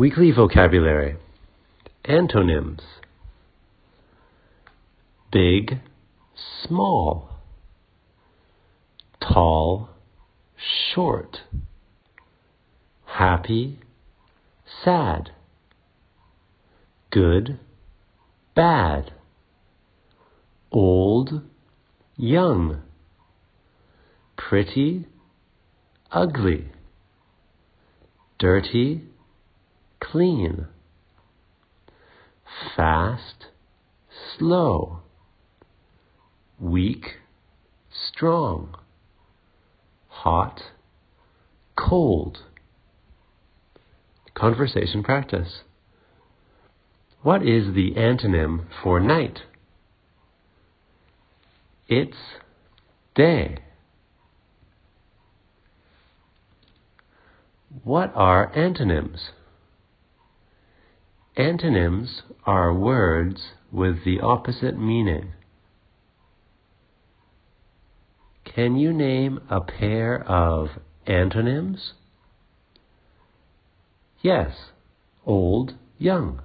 Weekly vocabulary. Antonyms. Big, small. Tall, short. Happy, sad. Good, bad. Old, young. Pretty, ugly. Dirty, clean. Fast, slow. Weak, strong. Hot, cold. Conversation practice. What is the antonym for night? It's day. What are antonyms? Antonyms are words with the opposite meaning. Can you name a pair of antonyms? Yes, old, young.